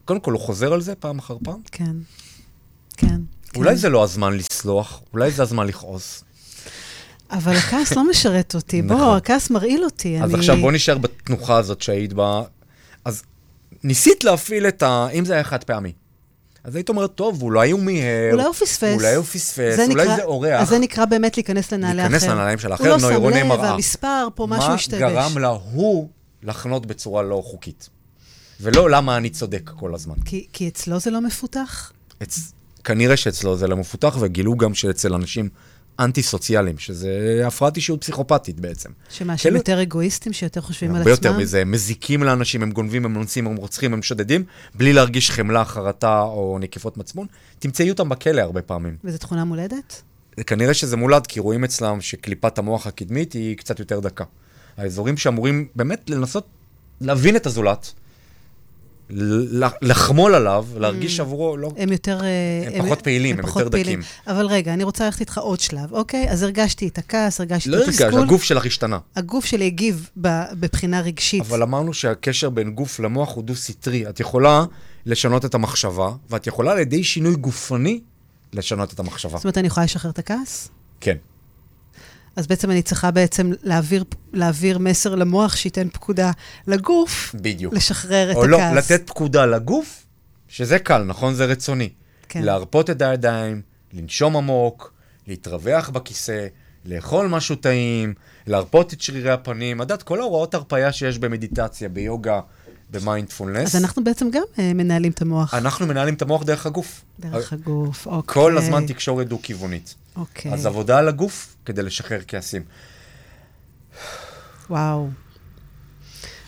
קודם כל, הוא חוזר על זה פעם אחר פעם? כן, כן. אולי זה לא הזמן לסלוח, אולי זה הזמן לכעוס. אבל הכעס לא משרת אותי, בוא, הכעס מרעיל אותי. אז עכשיו בוא נשאר בתנוחה הזאת שהיית בה. אז ניסית להפעיל את ה... אם זה היה חד פעמי. אז היית אומרת, טוב, אולי הוא מיהר. אולי הוא פספס. אולי זה אורח. אז זה נקרא באמת להיכנס לנעלי אחר. להיכנס לנעליים של אחר, נוירוני מראה. הוא לא שם לב, המספר פה משהו השתבש. מה גרם לה הוא לחנות בצורה לא חוקית. ולא למה אני צודק כל הזמן. כי אצלו זה לא מפותח? כנראה שאצלו זה לא מפותח, וגילו גם שאצל אנשים אנטי-סוציאליים, שזה הפרעת אישיות פסיכופתית בעצם. שמה, שהם יותר אגואיסטים, שיותר חושבים על עצמם? ביותר מזה, הם מזיקים לאנשים, הם גונבים, הם נונסים, הם רוצחים, הם שודדים, בלי להרגיש חמלה, חרטה או נקיפות מצפון. תמצאי אותם בכלא הרבה פעמים. וזו תכונה מולדת? כנראה שזה מולד, כי רואים אצלם שקליפת המוח הקדמית היא קצת יותר דקה. האזורים שאמורים באמת לנסות להבין את הזולת, לחמול עליו, להרגיש עבורו, לא... הם יותר... הם פחות פעילים, הם יותר דקים. אבל רגע, אני רוצה ללכת איתך עוד שלב, אוקיי? אז הרגשתי את הכעס, הרגשתי את התסכול. לא הרגש, הגוף שלך השתנה. הגוף שלי הגיב בבחינה רגשית. אבל אמרנו שהקשר בין גוף למוח הוא דו-סטרי. את יכולה לשנות את המחשבה, ואת יכולה על ידי שינוי גופני לשנות את המחשבה. זאת אומרת, אני יכולה לשחרר את הכעס? כן. אז בעצם אני צריכה בעצם להעביר מסר למוח שייתן פקודה לגוף, בדיוק. לשחרר את הכעס. או לא, לתת פקודה לגוף, שזה קל, נכון? זה רצוני. כן. להרפות את הידיים, לנשום עמוק, להתרווח בכיסא, לאכול משהו טעים, להרפות את שרירי הפנים, עדת כל ההוראות הרפאיה שיש במדיטציה, ביוגה, במיינדפולנס. אז אנחנו בעצם גם מנהלים את המוח. אנחנו מנהלים את המוח דרך הגוף. דרך הגוף, אוקיי. כל הזמן תקשורת דו-כיוונית. אוקיי. אז עבודה על הגוף כדי לשחרר כעסים. וואו.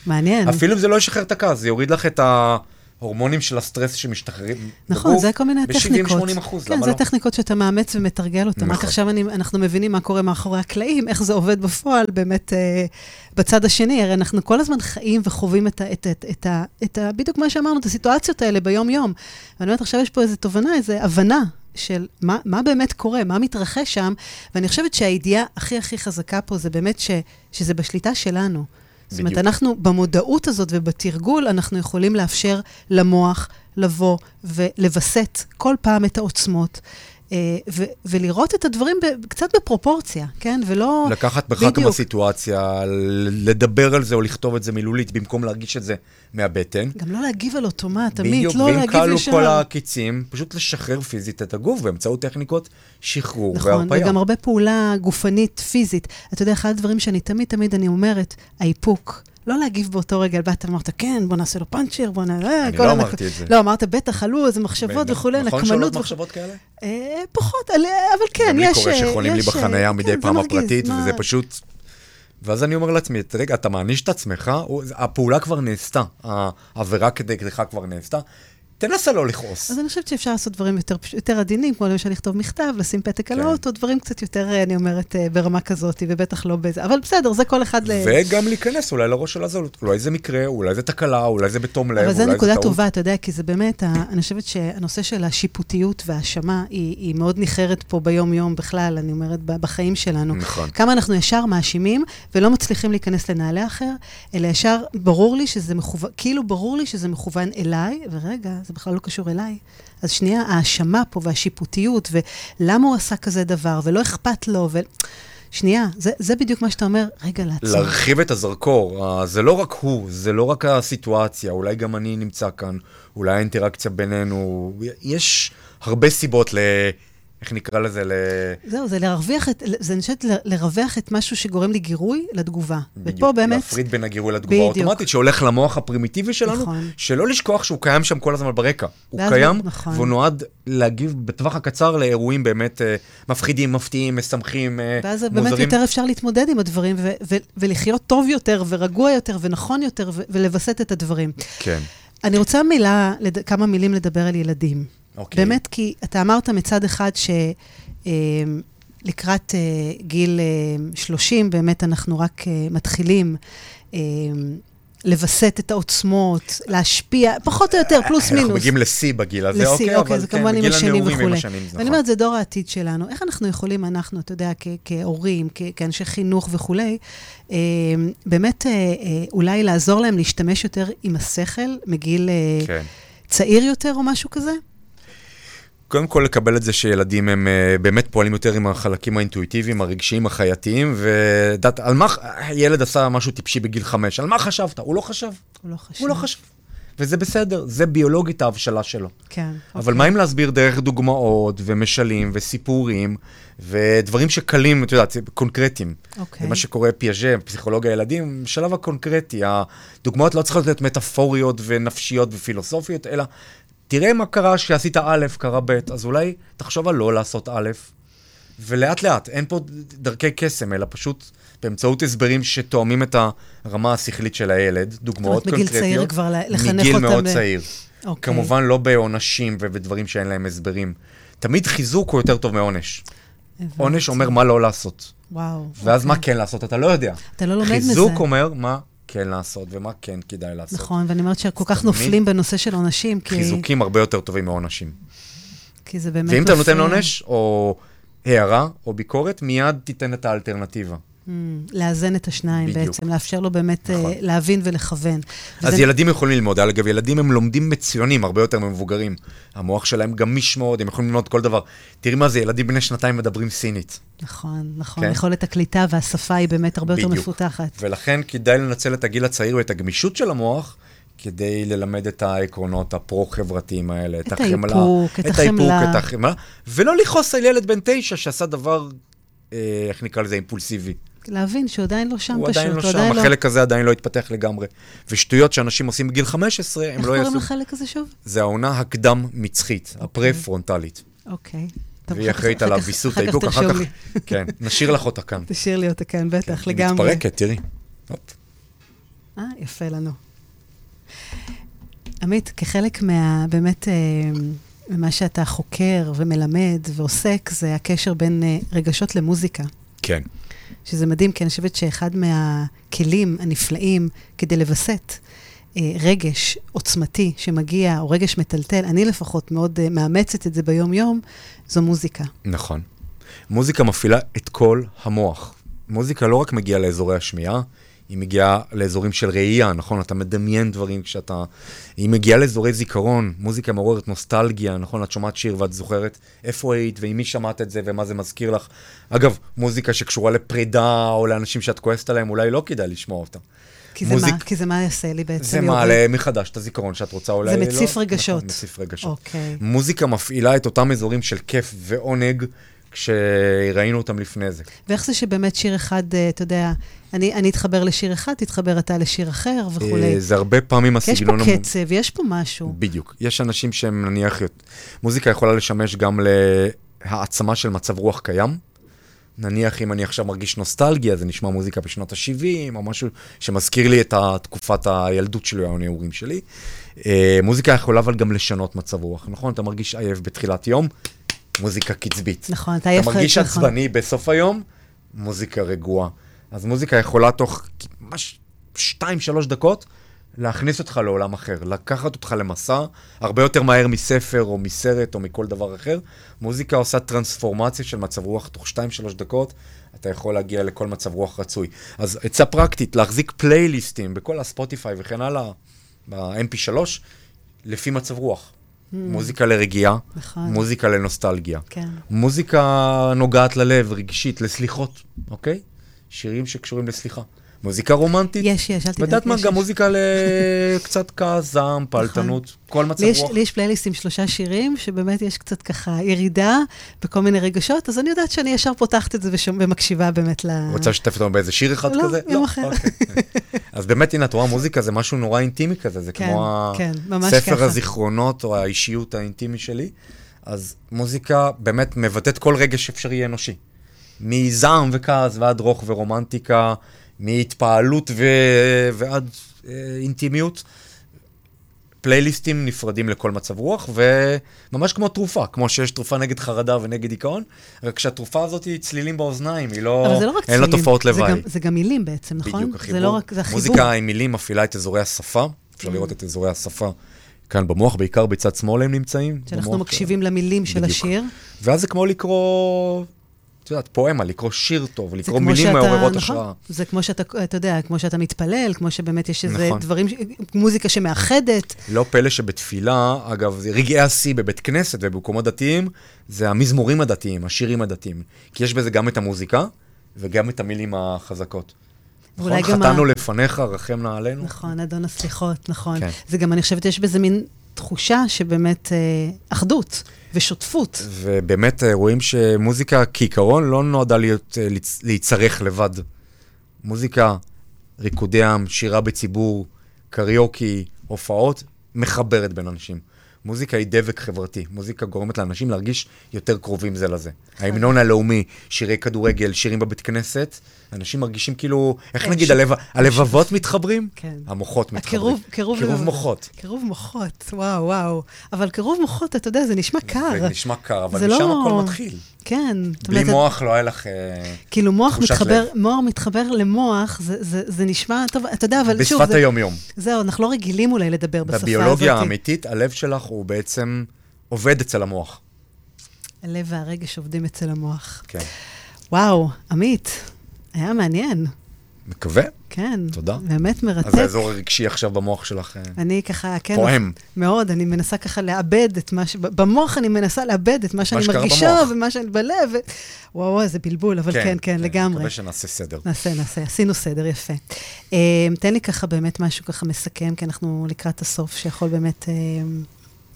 מעניין. אפילו אם זה לא ישחרר את הכעס, זה יוריד לך את ההורמונים של הסטרס שמשתחררים בגוף. נכון, זה כל מיני טכניקות. ב-70-80%. כן, זה הטכניקות שאתה מאמץ ומתרגל אותם. רק עכשיו אנחנו מבינים מה קורה מאחורי הקלעים, איך זה עובד בפועל, באמת בצד השני. הרי אנחנו כל הזמן חיים וחווים את בדיוק מה שאמרנו, את הסיטואציות האלה ביום-יום. ואני אומרת, עכשיו יש פה איזו תובנה, איזו הבנה של מה באמת קורה, מה מתרחש שם, ואני חושבת שהאידיעה הכי הכי חזקה פה זה באמת שזה בשליטה שלנו. זאת אומרת, אנחנו במודעות הזאת ובתרגול, אנחנו יכולים לאפשר למוח לבוא ולווסת כל פעם את העוצמות, ולראות את הדברים קצת בפרופורציה, כן? ולא... לקחת בחק מהסיטואציה, לדבר על זה או לכתוב את זה מילולית, במקום להגיש את זה מהבטן. גם לא להגיב על אוטומט, עמית, לא להגיב לשם. בדיוק, כל הקיצים, פשוט לשחרר פיזית את הגוף, באמצעות טכניקות שחרור והרפאיה. נכון, וגם הרבה פעולה גופנית, פיזית. אתה יודע, אחד הדברים שאני תמיד אני אומרת, האיפוק. לא להגיב באותו רגע, ואתה אמרת, כן, בוא נעשה לו פאנצ'ר, בוא נראה... אני לא אמרתי את זה. לא, אמרת, בטח, עלו איזה מחשבות וכו', נקמנות... נכון שעולות מחשבות כאלה? פחות, אבל כן, יש... אני קורא שחונים לי בחניה מדי פעם הפרטית, וזה פשוט... ואז אני אומר לעצמי, רגע, אתה מעניש את עצמך? הפעולה כבר נעשתה, העבירה כדאיך כבר נעשתה, תנסה לא לכעוס. אז אני חושבת שאפשר לעשות דברים יותר עדינים, כמו למשל לכתוב מכתב, לשים פתק על אוטו, דברים קצת יותר, אני אומרת, ברמה כזאת, ובטח לא באיזה, אבל בסדר, זה כל אחד... וגם להיכנס, אולי לראש של הזולות, אולי זה מקרה, אולי זה תקלה, אולי זה בתום לב, אולי זה טעות. אבל זו נקודה טובה, אתה יודע, כי זה באמת, אני חושבת שהנושא של השיפוטיות והאשמה, היא מאוד ניחרת פה ביום-יום בכלל, אני אומרת, בחיים שלנו. כמה אנחנו ישר מאשימים, ולא מצליחים להיכנס לנעלי אחר, אלא ישר ברור לי שזה מכוון, כאילו ברור לי שזה מכוון אליי, ורגע, זה בכלל לא קשור אליי. אז שנייה, האשמה פה והשיפוטיות, ולמה הוא עשה כזה דבר, ולא אכפת לו, שנייה, זה בדיוק מה שאתה אומר, רגע לעצור. להרחיב את הזרקור, זה לא רק הוא, זה לא רק הסיטואציה, אולי גם אני נמצא כאן, אולי האינטראקציה בינינו, יש הרבה סיבות איך נקרא לזה? זהו, זה לרווח את, זה נשת לרווח את משהו שגורם לי גירוי לתגובה. ופה באמת... להפריד בין הגירוי לתגובה האוטומטית, שהולך למוח הפרימיטיבי שלנו, שלא לשכוח שהוא קיים שם כל הזמן ברקע. הוא קיים, והוא נועד להגיב בטווח הקצר לאירועים באמת מפחידים, מפתיעים, מסמכים, מוזרים. ואז באמת יותר אפשר להתמודד עם הדברים, ולחיות טוב יותר, ורגוע יותר, ונכון יותר, ולווסת את הדברים. כן. אני רוצה כמה מילים לדבר על ילדים. באמת, כי אתה אמרת מצד אחד שלקראת גיל 30, באמת אנחנו רק מתחילים לבסט את העוצמות, להשפיע, פחות או יותר, פלוס מינוס. אנחנו מגיעים ל-C בגיל הזה, אוקיי, זה כמובן עם השנים וכו'. ואני אומרת, זה דור העתיד שלנו. איך אנחנו יכולים, אנחנו, אתה יודע, כהורים, כאנשי חינוך וכו', באמת אולי לעזור להם להשתמש יותר עם השכל מגיל... צעיר יותר או משהו כזה? קודם כל לקבל את זה שילדים הם באמת פועלים יותר עם החלקים האינטואיטיביים, הרגשיים, החייתיים, ודעת, על מה, הילד עשה משהו טיפשי בגיל 5, על מה חשבת? הוא לא חשב. הוא לא חשב. וזה בסדר, זה ביולוגית ההבשלה שלו. כן. אבל מה אם להסביר דרך דוגמאות ומשלים וסיפורים ודברים שקלים, אתה יודע, קונקרטיים. אוקיי. מה שקורה פיאז'ה, פסיכולוגיה ילדים, שלב הקונקרטי. הדוגמאות לא צריכות להיות מטאפוריות ונפשיות ופילוסופיות, אלא תראה מה קרה שעשית א', קרה ב', אז אולי תחשוב על לא לעשות א', ולאט לאט, אין פה דרכי קסם, אלא פשוט... באמצעות הסברים שתואמים את הרמה השכלית של הילד, דוגמאות קונקרטיות. מגיל צעיר כבר לחנך אותם. מגיל מאוד צעיר. כמובן לא בעונשים ובדברים שאין להם הסברים. תמיד חיזוק הוא יותר טוב מעונש. עונש אומר מה לא לעשות. וואו. ואז מה כן לעשות, אתה לא יודע. אתה לא לומד מזה. חיזוק אומר מה כן לעשות ומה כן כדאי לעשות. נכון, ואני אומרת שכל כך נופלים בנושא של עונשים. חיזוקים הרבה יותר טובים מעונשים. כי זה באמת... ואם אתה נותן לעונש או הערה או ביקורת, מיד תיתן את האלטרנטיבה. לאזן את השניים בדיוק. בעצם, לאפשר לו באמת נכון. להבין ולכוון. אז וזה... ילדים יכולים ללמוד, אגב, ילדים הם לומדים מצוינים הרבה יותר ממבוגרים. המוח שלהם גמיש מאוד, הם יכולים ללמוד כל דבר. תראי מה זה, ילדים בני שנתיים מדברים סינית. נכון, נכון. כן? יכולת הקליטה והשפה היא באמת הרבה בדיוק. יותר מפותחת. ולכן כדאי לנצל את הגיל הצעיר ואת הגמישות של המוח, כדי ללמד את העקרונות הפרו-חברתיים האלה, את החמלה. את החמלה. ולא לכעוס על ילד בן 9 שעשה דבר, איך נקרא לזה, אימפולסיבי. להבין שהוא עדיין לא שם פשוט. הוא עדיין לא שם, החלק הזה עדיין לא התפתח לגמרי. ושטויות שאנשים עושים בגיל 15, הם לא יעשו... איך קוראים לחלק הזה שוב? זה העונה הקדם-מצחית, הפרה-פרונטלית. אוקיי. והיא אחראית על הביסות, האיפוק, אחר כך... כן, נשאיר לך אותה כאן. תשאיר לי אותה כאן, בטח, לגמרי. מתפרקת, תראי. יפה לנו. עמית, כחלק מה, באמת, מה שאתה חוקר ומלמד ועוסק, זה הקשר בין רגשות למוזיקה. כן. שזה מדהים, כי אני חושבת שאחד מהכלים הנפלאים כדי לבסט רגש עוצמתי שמגיע, או רגש מטלטל, אני לפחות מאוד מאמצת את זה ביום-יום, זו מוזיקה. נכון. מוזיקה מפעילה את כל המוח. מוזיקה לא רק מגיעה לאזורי השמיעה, היא מגיעה לאזורים של ראייה, נכון? אתה מדמיין דברים כשאתה... היא מגיעה לאזורי זיכרון, מוזיקה מעוררת נוסטלגיה, נכון? את שומעת שיר ואת זוכרת איפה היית, ועם מי שמעת את זה, ומה זה מזכיר לך. אגב, מוזיקה שקשורה לפרידה, או לאנשים שאת כועסת עליהם, אולי לא כדאי לשמוע אותה. כי זה מה? כי זה מה יעשה לי בעצם? זה מעלה מחדש את הזיכרון שאת רוצה, אולי לא... זה מציף רגשות. מציף רגשות. מוזיקה מפעילה את אותם אזורים של כיף ועונג, כשראינו אותם לפני זה. ואיך זה שבאמת שיר אחד, אתה יודע, אני אתחבר לשיר אחד, תתחבר אתה לשיר אחר וכולי. זה הרבה פעמים הסגנון... יש פה קצב, יש פה משהו. בדיוק. יש אנשים שהם נניח... מוזיקה יכולה לשמש גם להעצמה של מצב רוח קיים. נניח אם אני עכשיו מרגיש נוסטלגיה, זה נשמע מוזיקה בשנות ה-70, או משהו שמזכיר לי את תקופת הילדות שלי, או הנעורים שלי. מוזיקה יכולה אבל גם לשנות מצב רוח, נכון? אתה מרגיש עייף בתחילת יום, מוזיקה קצבית. נכון, אתה מרגיש עצבני בסוף היום, מוזיקה רגועה. אז מוזיקה יכולה תוך ממש 2-3 דקות להכניס אותך לעולם אחר, לקחת אותך למסע, הרבה יותר מהר מספר או מסרט או מכל דבר אחר. מוזיקה עושה טרנספורמציה של מצב רוח, תוך 2-3 דקות אתה יכול להגיע לכל מצב רוח רצוי. אז עצה פרקטית, להחזיק פלייליסטים בכל הספוטיפיי וכן הלאה, ב-MP3, לפי מצב רוח. מוזיקה לרגיעה, מוזיקה לנוסטלגיה. מוזיקה נוגעת ללב, רגשית, לסליחות, אוקיי? שירים שקשורים לסליחה. מוזיקה רומנטית. יש, אל תדאג. ודעת מה, גם מוזיקה לקצת כעס, זעם, פעלתנות, כל מצב רוח. לי יש פלייליסט עם 3 שירים, שבאמת יש קצת ככה ירידה, בכל מיני רגשות, אז אני יודעת שאני ישר פותחת את זה ומקשיבה באמת ל... רוצה שתף אותנו באיזה שיר אחד כזה? לא, יום אחר. אז באמת, הנה, את רואה, מוזיקה זה משהו נורא אינטימי כזה, זה כמו ספר הזיכרונות או האישיות האינטימי שלי. אז מוזיקה באמת מבטאת כל רגש אפשרי אנושי. מזעם וכעס ועד רוח ורומנטיקה, מהתפעלות ועד אינטימיות, פלייליסטים נפרדים לכל מצב רוח, וממש כמו תרופה, כמו שיש תרופה נגד חרדה ונגד דיכאון, רק שהתרופה הזאת היא צלילים באוזניים, היא לא... אבל זה לא רק צלילים. אין לה תופעות לוואי. זה גם מילים בעצם, נכון? בדיוק, החיבור. זה לא רק, זה החיבור. מוזיקה עם מילים מפעילה את אזורי השפה, אפשר לראות את אזורי השפה, כאן במוח, בעיקר בצד שמאל הם נמצאים. שאנחנו מקשיבים למילים של השיר. ואז זה כמו לקרוא... אתה יודעת, פואמה, לקרוא שיר טוב, לקרוא מילים מעוררות השראה. זה כמו שאתה, אתה יודע, כמו שאתה מתפלל, כמו שבאמת יש איזה דברים, מוזיקה שמאחדת. לא פלא שבתפילה, אגב, רגעי השיא בבית כנסת ובמקומות דתיים, זה המזמורים הדתיים, השירים הדתיים. כי יש בזה גם את המוזיקה, וגם את המילים החזקות. נכון, חטאנו לפניך, רחמנה עלינו. נכון, אדון הסליחות, נכון. זה גם, אני חושבת, יש בזה מין... תחושה שבאמת אחדות ושותפות. ובאמת רואים שמוזיקה כעיקרון לא נועדה להיצרך לבד. מוזיקה, ריקודי עם, שירה בציבור, קריוקי, הופעות, מחברת בין אנשים. מוזיקה היא דבק חברתי. מוזיקה גורמת לאנשים להרגיש יותר קרובים זה לזה. ההמנון הלאומי, שירי כדורגל, שירים בבית כנסת, אנשים מרגישים כאילו, איך נגיד, הלבבות מתחברים? כן. המוחות מתחברים. קירוב מוחות. קירוב מוחות, וואו. אבל קירוב מוחות, אתה יודע, זה נשמע קר. זה נשמע קר, אבל משם הכל מתחיל. כן. בלי מוח לא היה לך... כאילו מוח מתחבר, מוח מתחבר למוח, זה נשמע, אתה יודע, אבל שוב... בשפת היום-יום. זהו, אנחנו לא רגילים אולי לדבר בשפה הזאת. בביולוגיה האמיתית, הלב שלך הוא בעצם עובד אצל המוח. הלב והרגש עובדים אצל המוח. כן. וואו, עמית. היה מעניין. מקווה. כן. תודה. באמת מרתק. אז האזור הרגשי עכשיו במוח שלך. אני ככה, כן. פועם. מאוד, אני מנסה ככה לאבד את מה ש... במוח אני מנסה לאבד את מה שאני מרגישה, ומה שאני בלב. וואו, זה בלבול, אבל כן, כן, לגמרי. מקווה שנעשה סדר. נעשה. עשינו סדר, יפה. תן לי ככה באמת משהו ככה מסכם, כי אנחנו לקראת הסוף, שיכול באמת...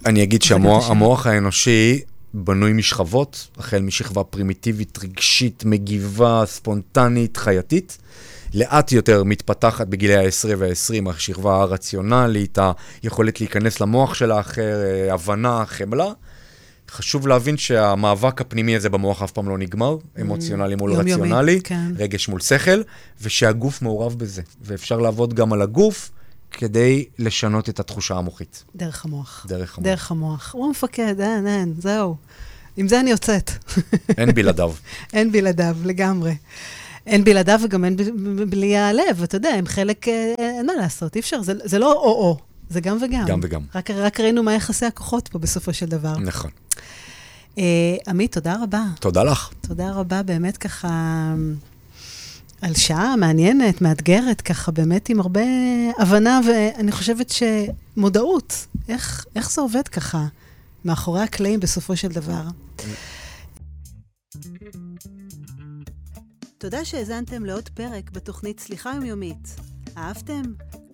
אני אגיד שהמוח האנושי... בנוי משכבות, החל משכבה פרימיטיבית, רגשית, מגיבה, ספונטנית, חייתית. לאט יותר מתפתחת בגילי ה-10 וה-20, השכבה הרציונלית, היכולת להיכנס למוח של האחר, הבנה, חמלה. חשוב להבין שהמאבק הפנימי הזה במוח אף פעם לא נגמר, אמוציונלי מול רציונלי, רגש מול שכל, ושהגוף מעורב בזה. ואפשר לעבוד גם על הגוף, כדי לשנות את התחושה המוחית. דרך המוח. דרך המוח. הוא המפקד, אין, זהו. עם זה אני יוצאת. אין בלעדיו. אין בלעדיו, לגמרי. אין בלעדיו וגם אין בלי הלב, אתה יודע, הם חלק, אין מה לעשות, אי אפשר, זה לא או-או, זה גם וגם. גם וגם. רק ראינו מה יחסי הכוחות פה בסופו של דבר. נכון. עמית, תודה רבה. תודה לך. תודה רבה, באמת ככה... על שעה מעניינת, מאתגרת, ככה באמת עם הרבה הבנה, ואני חושבת שמודעות, איך זה עובד ככה, מאחורי הקלעים בסופו של דבר. תודה שהזנתם לעוד פרק בתוכנית סליחה יומיומית. אהבתם?